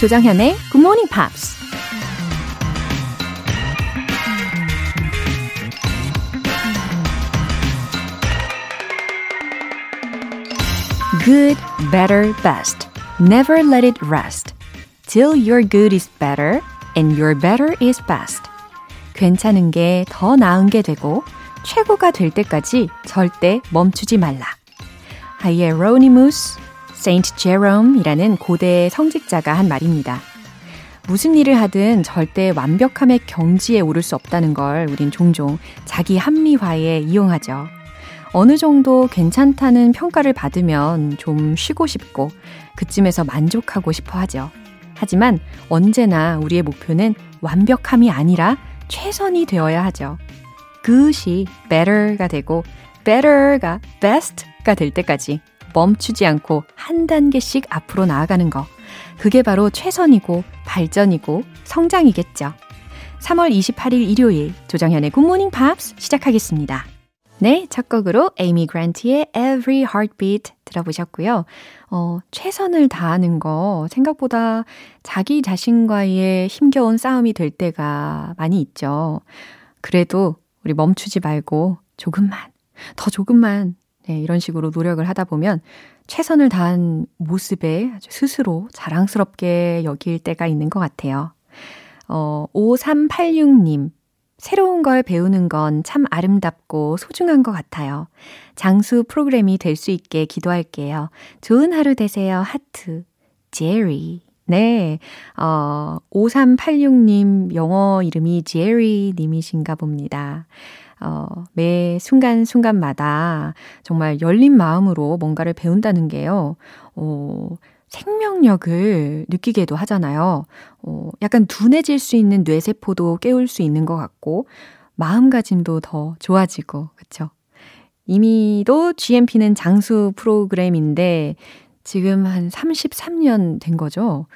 조정현의 Good Morning Pops. Good, better, best. Never let it rest. Till your good is better and your better is best. 괜찮은 게 더 나은 게 되고 최고가 될 때까지 절대 멈추지 말라. Hieronymus, Saint Jerome이라는 고대 성직자가 한 말입니다. 무슨 일을 하든 절대 완벽함의 경지에 오를 수 없다는 걸 우린 종종 자기 합리화에 이용하죠. 어느 정도 괜찮다는 평가를 받으면 좀 쉬고 싶고 그쯤에서 만족하고 싶어 하죠. 하지만 언제나 우리의 목표는 완벽함이 아니라 최선이 되어야 하죠. good이 better가 되고 better가 best가 될 때까지 멈추지 않고 한 단계씩 앞으로 나아가는 거. 그게 바로 최선이고 발전이고 성장이겠죠. 3월 28일 일요일 조정현의 굿모닝 팝스 시작하겠습니다. 네, 첫 곡으로 에이미 그랜트의 Every Heartbeat 들어보셨고요. 최선을 다하는 거 생각보다 자기 자신과의 힘겨운 싸움이 될 때가 많이 있죠. 그래도 우리 멈추지 말고 조금만 네, 이런 식으로 노력을 하다 보면 최선을 다한 모습에 아주 스스로 자랑스럽게 여길 때가 있는 것 같아요. 5386님. 새로운 걸 배우는 건 참 아름답고 소중한 것 같아요. 장수 프로그램이 될 수 있게 기도할게요. 좋은 하루 되세요. 하트. 제리. 네. 5386님 영어 이름이 제리 님이신가 봅니다. 매 순간순간마다 정말 열린 마음으로 뭔가를 배운다는 게요. 생명력을 느끼게도 하잖아요. 약간 둔해질 수 있는 뇌세포도 깨울 수 있는 것 같고 마음가짐도 더 좋아지고 그렇죠. 이미도 GMP는 장수 프로그램인데 지금 한 33년 된 거죠.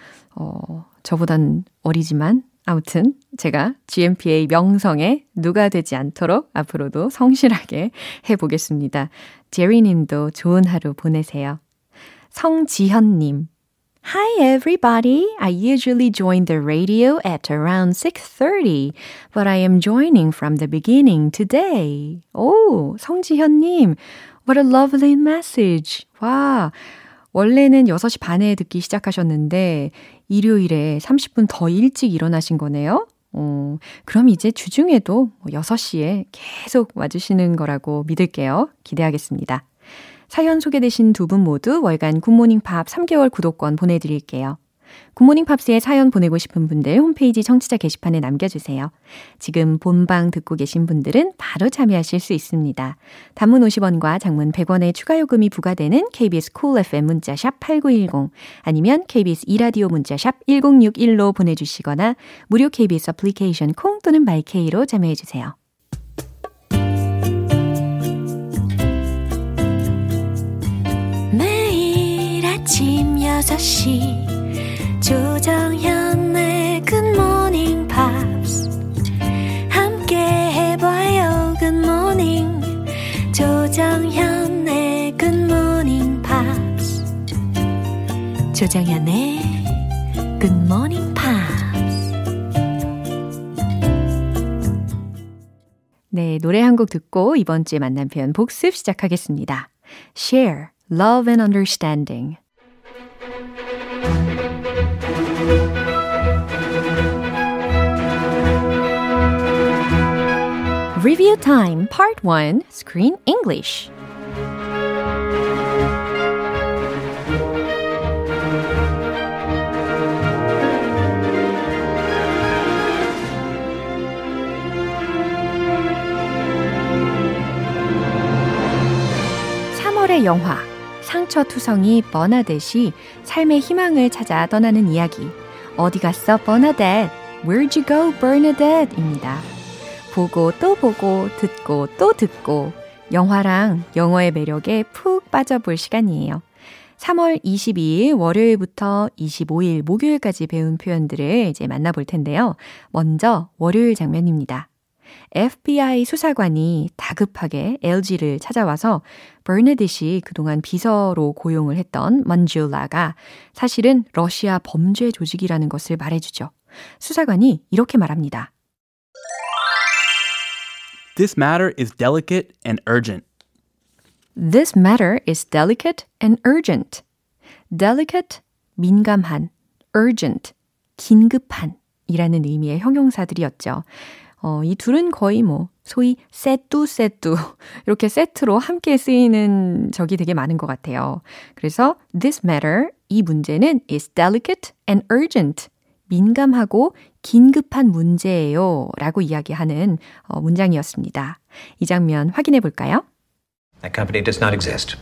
저보단 어리지만 아무튼 제가 GMP의 명성에 누가 되지 않도록 앞으로도 성실하게 해보겠습니다. 제리님도 좋은 하루 보내세요. 성지현님, Hi everybody, I usually join the radio at around 6:30, but I am joining from the beginning today. 오, 성지현님, what a lovely message. 와, 원래는 6시 반에 듣기 시작하셨는데 일요일에 30분 더 일찍 일어나신 거네요. 그럼 이제 주중에도 6시에 계속 와주시는 거라고 믿을게요. 기대하겠습니다. 사연 소개되신 두 분 모두 월간 굿모닝팝 3개월 구독권 보내드릴게요. 굿모닝팝스에 사연 보내고 싶은 분들 홈페이지 청취자 게시판에 남겨주세요. 지금 본방 듣고 계신 분들은 바로 참여하실 수 있습니다. 단문 50원과 장문 100원의 추가 요금이 부과되는 KBS Cool FM 문자샵 8910 아니면 KBS 2라디오 문자샵 1061로 보내주시거나 무료 KBS 애플리케이션 콩 또는 마이케이로 참여해주세요. 아침 6시 조정현의 굿모닝 팝스 함께 해봐요. 굿모닝 조정현의 굿모닝 팝스 조정현의 굿모닝 팝스. 네, 노래 한 곡 듣고 이번 주에 만난 표현 복습 시작하겠습니다. Share, Love and Understanding. Review Time Part 1 Screen English. 영화 상처투성이 버나댓이 삶의 희망을 찾아 떠나는 이야기 어디 갔어 버나댓? Where'd you go Bernadette? 입니다. 보고 또 보고 듣고 또 듣고 영화랑 영어의 매력에 푹 빠져볼 시간이에요. 3월 22일 월요일부터 25일 목요일까지 배운 표현들을 이제 만나볼 텐데요. 먼저 월요일 장면입니다. FBI 수사관이 다급하게 LG를 찾아와서 버네댓이 그동안 비서로 고용을 했던 먼줄라가 사실은 러시아 범죄 조직이라는 것을 말해주죠. 수사관이 이렇게 말합니다. This matter is delicate and urgent. This matter is delicate and urgent. Delicate, 민감한, urgent, 긴급한 이라는 의미의 형용사들이었죠. 이 둘은 거의 뭐 소위 세뚜 이렇게 세트로 함께 쓰이는 적이 되게 많은 것 같아요. 그래서 this matter, 이 문제는 is delicate and urgent. 민감하고 긴급한 문제예요 라고 이야기하는 문장이었습니다. 이 장면 확인해 볼까요? That company does not exist.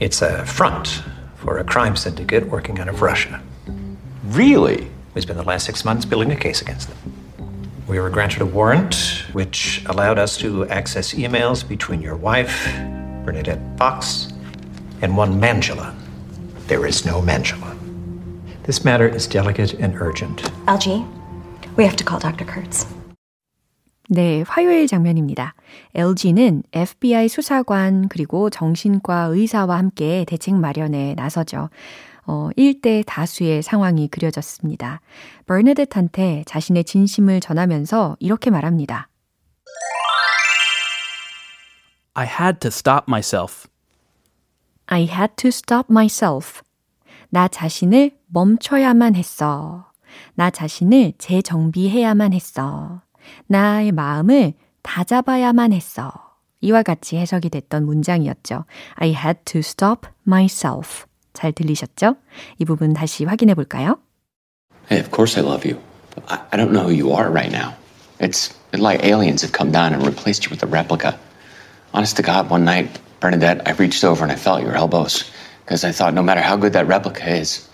It's a front for a crime syndicate working out of Russia. Really? We spent the last 6 months building a case against them. We were granted a warrant which allowed us to access emails between your wife, Bernadette Fox, and one Mandela. There is no Mandela. This matter is delicate and urgent. LG, we have to call Dr. Kurtz. 네, 화요일 장면입니다. LG는 FBI 수사관 그리고 정신과 의사와 함께 대책 마련에 나서죠. 1대 다수의 상황이 그려졌습니다. 버네댓한테 자신의 진심을 전하면서 이렇게 말합니다. I had to stop myself. I had to stop myself. 나 자신을 멈춰야만 했어. 나 자신을 재정비해야만 했어. 나의 마음을 다잡아야만 했어. 이와 같이 해석이 됐던 문장이었죠. I had to stop myself. 잘 들리셨죠? 이 부분 다시 확인해 볼까요? Hey, of course I love you. But I don't know who you are right now. It's like aliens have come down and replaced you with a replica. Honest to God, one night, Bernadette, I reached over and I felt your elbows. Because I thought no matter how good that replica is,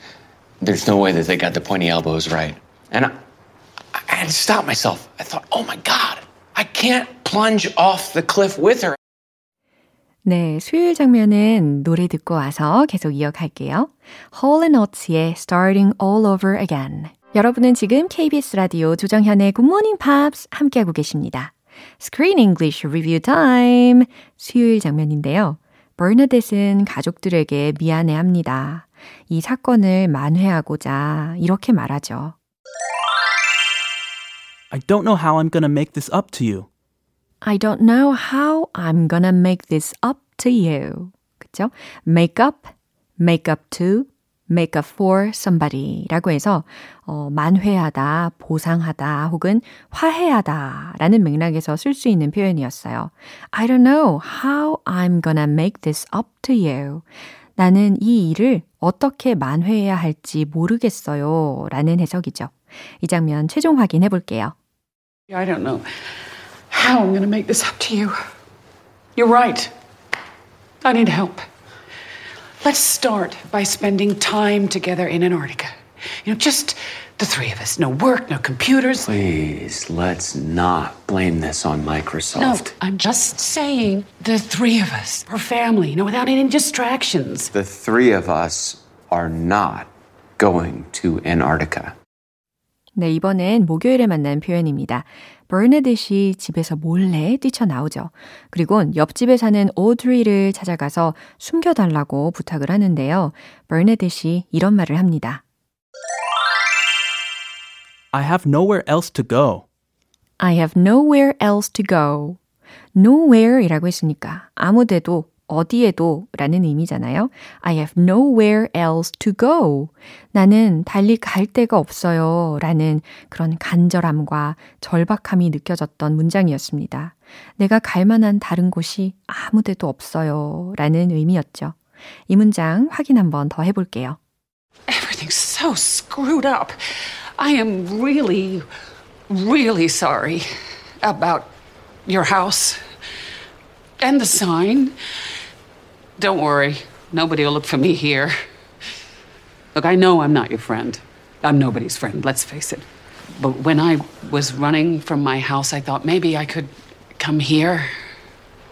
there's no way that they got the pointy elbows right. And I had to stop myself. I thought, oh my God, I can't plunge off the cliff with her. 네, 수요일 장면은 노래 듣고 와서 계속 이어갈게요. Hall & Oates의 Starting All Over Again. 여러분은 지금 KBS 라디오 조정현의 Good Morning Pops 함께하고 계십니다. Screen English Review Time. 수요일 장면인데요. 버네댓은 가족들에게 미안해합니다. 이 사건을 만회하고자 이렇게 말하죠. I don't know how I'm gonna make this up to you. I don't know how I'm gonna make this up to you. 그쵸? make up to, make up for somebody 라고 해서 만회하다, 보상하다 혹은 화해하다 라는 맥락에서 쓸 수 있는 표현이었어요. I don't know how I'm gonna make this up to you. 나는 이 일을 어떻게 만회해야 할지 모르겠어요 라는 해석이죠. 이 장면 최종 확인해 볼게요. I don't know how I'm going to make this up to you. You're right. I need help. Let's start by spending time together in Antarctica. You know, just the three of us. No work, no computers. Please, let's not blame this on Microsoft. No, I'm just saying the three of us, her family, you know, without any distractions. The three of us are not going to Antarctica. 네, 이번엔 목요일에 만난 표현입니다. 버네댓이 집에서 몰래 뛰쳐나오죠. 그리곤 옆집에 사는 오드리를 찾아가서 숨겨달라고 부탁을 하는데요. 버네댓이 이런 말을 합니다. I have nowhere else to go. I have nowhere else to go. Nowhere이라고 했으니까 아무데도 어디에도 라는 의미잖아요. I have nowhere else to go. 나는 달리 갈 데가 없어요. 라는 그런 간절함과 절박함이 느껴졌던 문장이었습니다. 내가 갈 만한 다른 곳이 아무데도 없어요. 라는 의미였죠. 이 문장 확인 한번 더 해볼게요. Everything's so screwed up. I am really, really sorry about your house and the sign. Don't worry, nobody will look for me here. Look, I know I'm not your friend. I'm nobody's friend, let's face it. But when I was running from my house, I thought maybe I could come here.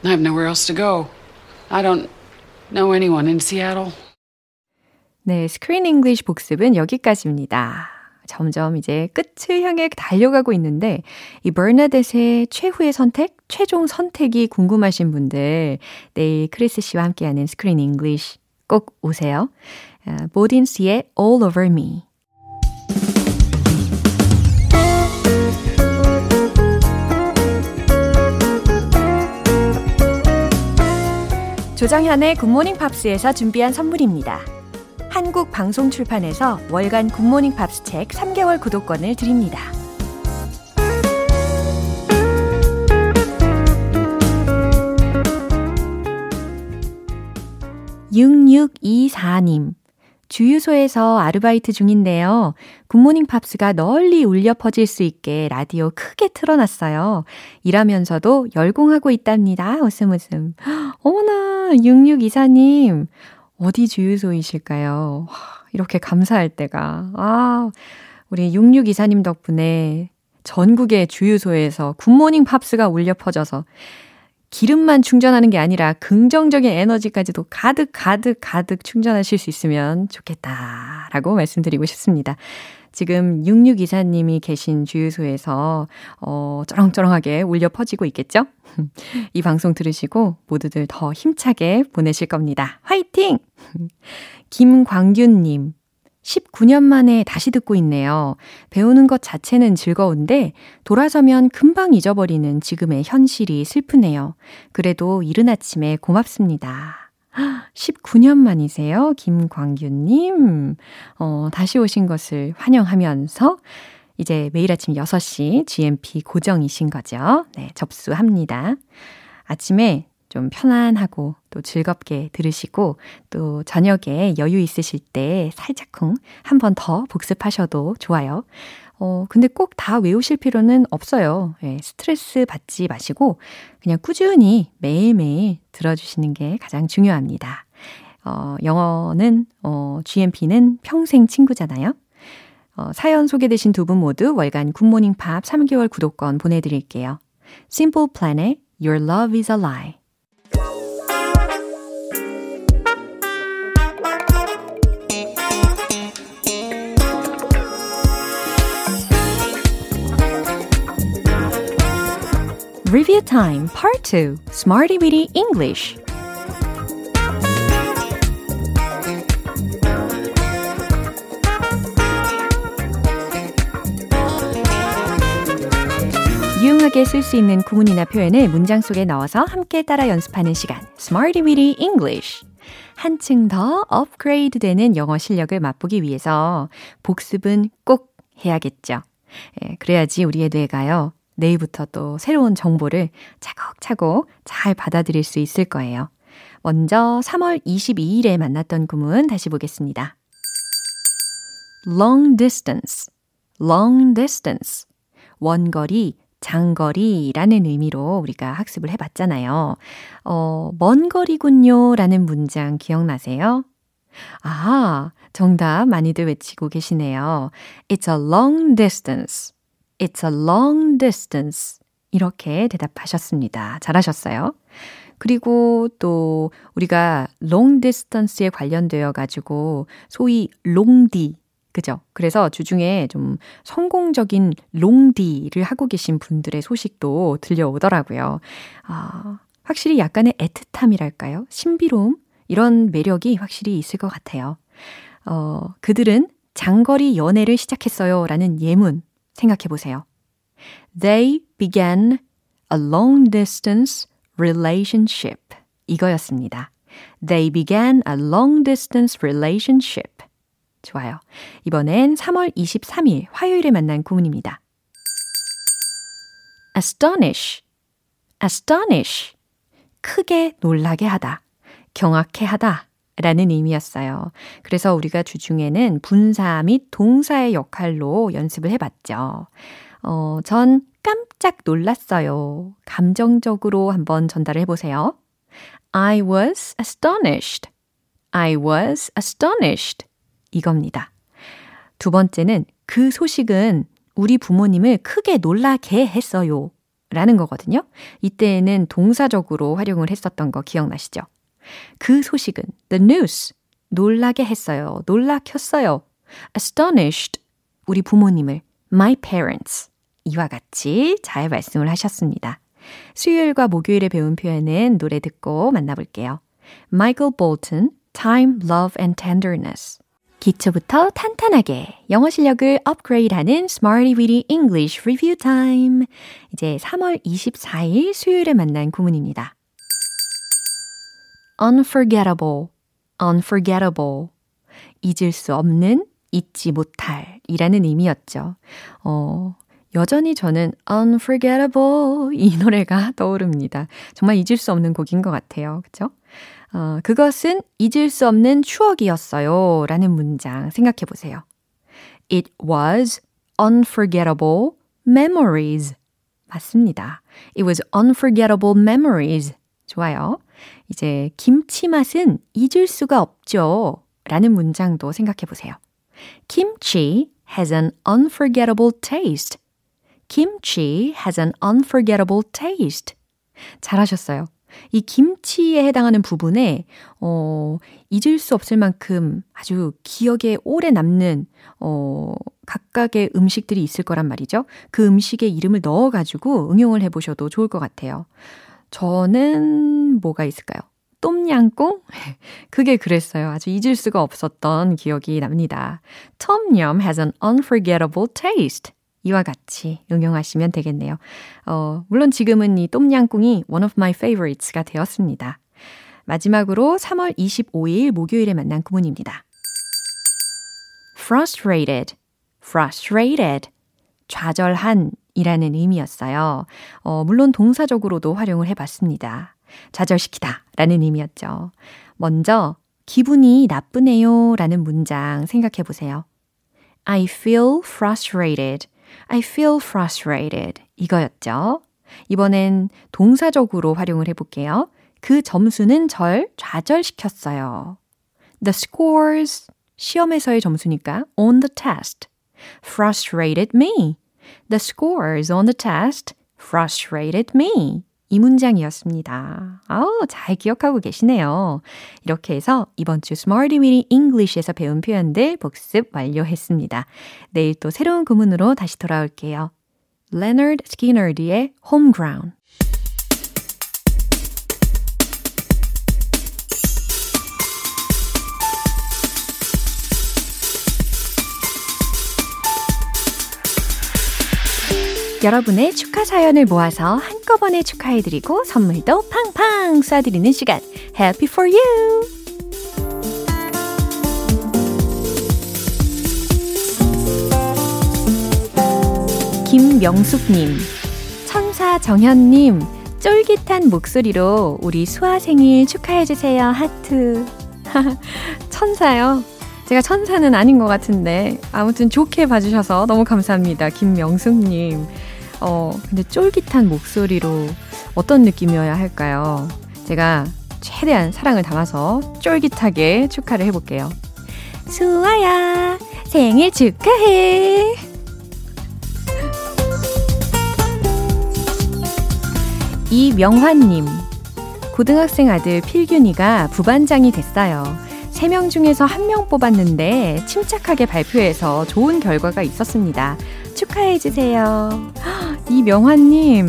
I have nowhere else to go. I don't know anyone in Seattle. 네, 스크린 잉글리시 복습은 여기까지입니다. 점점 이제 끝을 향해 달려가고 있는데 이 버나데스의 최후의 선택, 최종 선택이 궁금하신 분들 내일 크리스 씨와 함께하는 스크린 잉글리쉬 꼭 오세요. 보딘스의 All Over Me. 조장현의 굿모닝 팝스에서 준비한 선물입니다. 한국 방송 출판에서 월간 굿모닝 팝스 책 3개월 구독권을 드립니다. 6624님 주유소에서 아르바이트 중인데요. 굿모닝 팝스가 널리 울려 퍼질 수 있게 라디오 크게 틀어놨어요. 일하면서도 열공하고 있답니다. 웃음 웃음. 어머나 6624님 어디 주유소이실까요? 와, 이렇게 감사할 때가. 아, 우리 6624님 덕분에 전국의 주유소에서 굿모닝 팝스가 울려 퍼져서 기름만 충전하는 게 아니라 긍정적인 에너지까지도 가득 충전하실 수 있으면 좋겠다라고 말씀드리고 싶습니다. 지금 6624님이 계신 주유소에서 쩌렁쩌렁하게 울려 퍼지고 있겠죠? 이 방송 들으시고 모두들 더 힘차게 보내실 겁니다. 화이팅! 김광균님. 19년 만에 다시 듣고 있네요. 배우는 것 자체는 즐거운데 돌아서면 금방 잊어버리는 지금의 현실이 슬프네요. 그래도 이른 아침에 고맙습니다. 19년 만이세요, 김광규님. 다시 오신 것을 환영하면서 이제 매일 아침 6시 GMP 고정이신 거죠. 네, 접수합니다. 아침에 좀 편안하고 또 즐겁게 들으시고 또 저녁에 여유 있으실 때 살짝쿵 한 번 더 복습하셔도 좋아요. 근데 꼭 다 외우실 필요는 없어요. 예, 스트레스 받지 마시고 그냥 꾸준히 매일매일 들어주시는 게 가장 중요합니다. 영어는 GMP는 평생 친구잖아요. 사연 소개되신 두 분 모두 월간 굿모닝 팝 3개월 구독권 보내드릴게요. Simple Planet, Your Love is a Lie. Review Time Part 2 Smarty Weedy English. 유용하게 쓸 수 있는 구문이나 표현을 문장 속에 넣어서 함께 따라 연습하는 시간 Smarty Weedy English. 한층 더 업그레이드 되는 영어 실력을 맛보기 위해서 복습은 꼭 해야겠죠. 예, 그래야지 우리의 뇌가요. 내일부터 또 새로운 정보를 차곡차곡 잘 받아들일 수 있을 거예요. 먼저 3월 22일에 만났던 구문 다시 보겠습니다. Long distance, long distance. 원거리, 장거리라는 의미로 우리가 학습을 해봤잖아요. 먼 거리군요 라는 문장 기억나세요? 아, 정답 많이들 외치고 계시네요. It's a long distance. It's a long distance. 이렇게 대답하셨습니다. 잘하셨어요. 그리고 또 우리가 long distance에 관련되어 가지고 소위 롱디, 그죠? 그래서 주중에 좀 성공적인 롱디를 하고 계신 분들의 소식도 들려오더라고요. 아, 확실히 약간의 애틋함이랄까요? 신비로움? 이런 매력이 확실히 있을 것 같아요. 그들은 장거리 연애를 시작했어요 라는 예문. 생각해 보세요. They began a long-distance relationship. 이거였습니다. They began a long-distance relationship. 좋아요. 이번엔 3월 23일 화요일에 만난 구문입니다. Astonish, astonish. 크게 놀라게 하다, 경악해 하다. 라는 의미였어요. 그래서 우리가 주중에는 분사 및 동사의 역할로 연습을 해봤죠. 전 깜짝 놀랐어요. 감정적으로 한번 전달을 해보세요. I was astonished. I was astonished. 이겁니다. 두 번째는 그 소식은 우리 부모님을 크게 놀라게 했어요. 라는 거거든요. 이때에는 동사적으로 활용을 했었던 거 기억나시죠? 그 소식은 the news, 놀라게 했어요, 놀라켰어요. Astonished, 우리 부모님을 my parents 이와 같이 잘 말씀을 하셨습니다. 수요일과 목요일에 배운 표현은 노래 듣고 만나볼게요. Michael Bolton, Time, Love and Tenderness. 기초부터 탄탄하게 영어 실력을 업그레이드하는 Smarty Weedy English Review Time. 이제 3월 24일 수요일에 만난 구문입니다. Unforgettable, unforgettable. 잊을 수 없는, 잊지 못할 이라는 의미였죠. 여전히 저는 Unforgettable 이 노래가 떠오릅니다. 정말 잊을 수 없는 곡인 것 같아요. 그렇죠? 그것은 잊을 수 없는 추억이었어요 라는 문장 생각해 보세요. It was unforgettable memories. 맞습니다. It was unforgettable memories. 좋아요. 이제 김치 맛은 잊을 수가 없죠 라는 문장도 생각해 보세요. Kimchi has an unforgettable taste. Kimchi has an unforgettable taste. 잘하셨어요. 이 김치에 해당하는 부분에 잊을 수 없을 만큼 아주 기억에 오래 남는 각각의 음식들이 있을 거란 말이죠. 그 음식에 이름을 넣어가지고 응용을 해보셔도 좋을 것 같아요. 저는 뭐가 있을까요? 똠양꿍? 그게 그랬어요. 아주 잊을 수가 없었던 기억이 납니다. Tom Yum has an unforgettable taste. 이와 같이 응용하시면 되겠네요. 물론 지금은 이 똠양꿍이 one of my favorites가 되었습니다. 마지막으로 3월 25일 목요일에 만난 구문입니다. Frustrated, frustrated, 좌절한 이라는 의미였어요. 물론 동사적으로도 활용을 해봤습니다. 좌절시키다 라는 의미였죠. 먼저 기분이 나쁘네요 라는 문장 생각해 보세요. I feel frustrated. I feel frustrated. 이거였죠. 이번엔 동사적으로 활용을 해볼게요. 그 점수는 절 좌절시켰어요. The scores, 시험에서의 점수니까 on the test, frustrated me. The scores on the test frustrated me. 이 문장이었습니다. 아우, 잘 기억하고 계시네요. 이렇게 해서 이번 주 Smarty Weedy English에서 배운 표현들 복습 완료했습니다. 내일 또 새로운 구문으로 다시 돌아올게요. Lynyrd Skynyrd의 Homeground. 여러분의 축하 사연을 모아서 한꺼번에 축하해드리고 선물도 팡팡 쏴드리는 시간. Happy for you! 김명숙님, 천사정현님, 쫄깃한 목소리로 우리 수아 생일 축하해주세요. 하트. 천사요? 제가 천사는 아닌 것 같은데 아무튼 좋게 봐주셔서 너무 감사합니다. 김명숙님. 근데 쫄깃한 목소리로 어떤 느낌이어야 할까요? 제가 최대한 사랑을 담아서 쫄깃하게 축하를 해볼게요. 수아야, 생일 축하해! 2명환님, 고등학생 아들 필균이가 부반장이 됐어요. 3명 중에서 1명 뽑았는데 침착하게 발표해서 좋은 결과가 있었습니다. 축하해주세요. 이 명환님,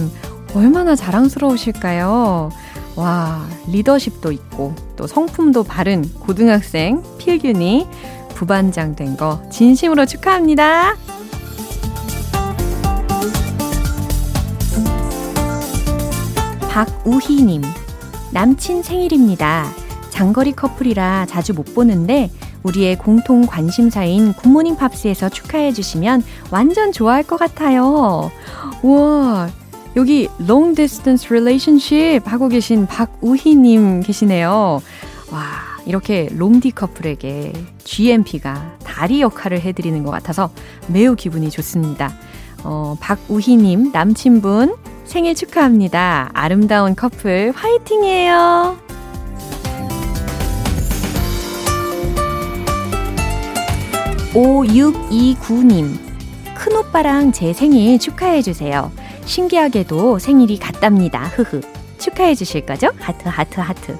얼마나 자랑스러우실까요? 와, 리더십도 있고 또 성품도 바른 고등학생 필균이 부반장 된 거 진심으로 축하합니다. 박우희님, 남친 생일입니다. 장거리 커플이라 자주 못 보는데 우리의 공통 관심사인 굿모닝 팝스에서 축하해 주시면 완전 좋아할 것 같아요. 우와, 여기 long distance relationship 하고 계신 박우희님 계시네요. 와, 이렇게 롱디 커플에게 GMP가 다리 역할을 해드리는 것 같아서 매우 기분이 좋습니다. 박우희님 남친분 생일 축하합니다. 아름다운 커플 화이팅이에요. 오, 629님, 큰오빠랑 제 생일 축하해주세요. 신기하게도 생일이 같답니다. 흐흐. 축하해주실 거죠? 하트, 하트, 하트.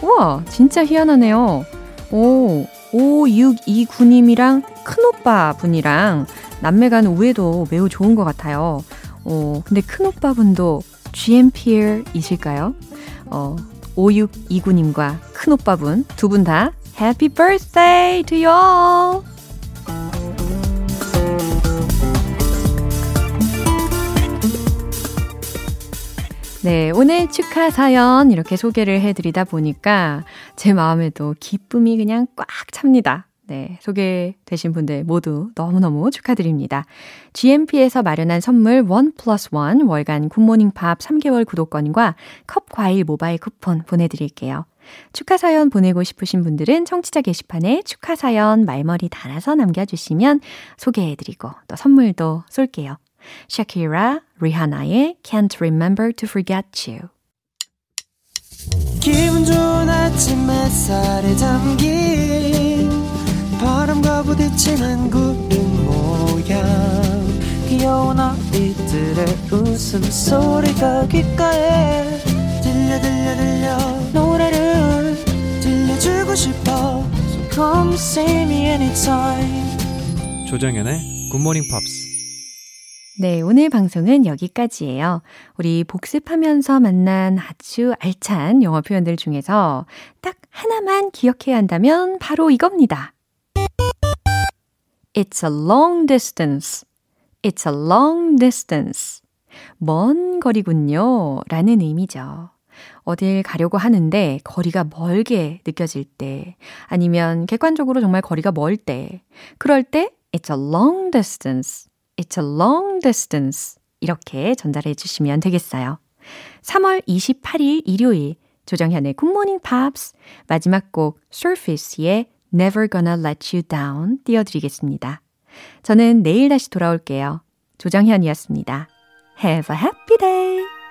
우와, 진짜 희한하네요. 오, 5629님이랑 큰오빠 분이랑 남매 간 우애도 매우 좋은 것 같아요. 근데 큰오빠 분도 GMPR이실까요? 5629님과 큰오빠 분 두 분 다 Happy birthday to you all! 네, 오늘 축하 사연 이렇게 소개를 해드리다 보니까 제 마음에도 기쁨이 그냥 꽉 찹니다. 네, 소개되신 분들 모두 너무너무 축하드립니다. GMP에서 마련한 선물 1+1 월간 굿모닝 팝 3개월 구독권과 컵 과일 모바일 쿠폰 보내드릴게요. 축하 사연 보내고 싶으신 분들은 청취자 게시판에 축하 사연 말머리 달아서 남겨주시면 소개해드리고 또 선물도 쏠게요. Shakira, 리하나의 Can't Remember to Forget You. 기분 좋은 아침 햇살에 담긴 바람과 부딪히는 구름 모양 귀여운 아이들의 웃음소리가 귓가에 들려 노래를 들려주고 싶어 So come see me anytime 조정연의 굿모닝 팝스. 네, 오늘 방송은 여기까지예요. 우리 복습하면서 만난 아주 알찬 영어 표현들 중에서 딱 하나만 기억해야 한다면 바로 이겁니다. It's a long distance. It's a long distance. 먼 거리군요. 라는 의미죠. 어딜 가려고 하는데 거리가 멀게 느껴질 때 아니면 객관적으로 정말 거리가 멀 때 그럴 때 It's a long distance. It's a long distance. 이렇게 전달해 주시면 되겠어요. 3월 28일 일요일 조정현의 굿모닝 팝스 마지막 곡 Surface의 Never Gonna Let You Down 띄워드리겠습니다. 저는 내일 다시 돌아올게요. 조정현이었습니다. Have a happy day!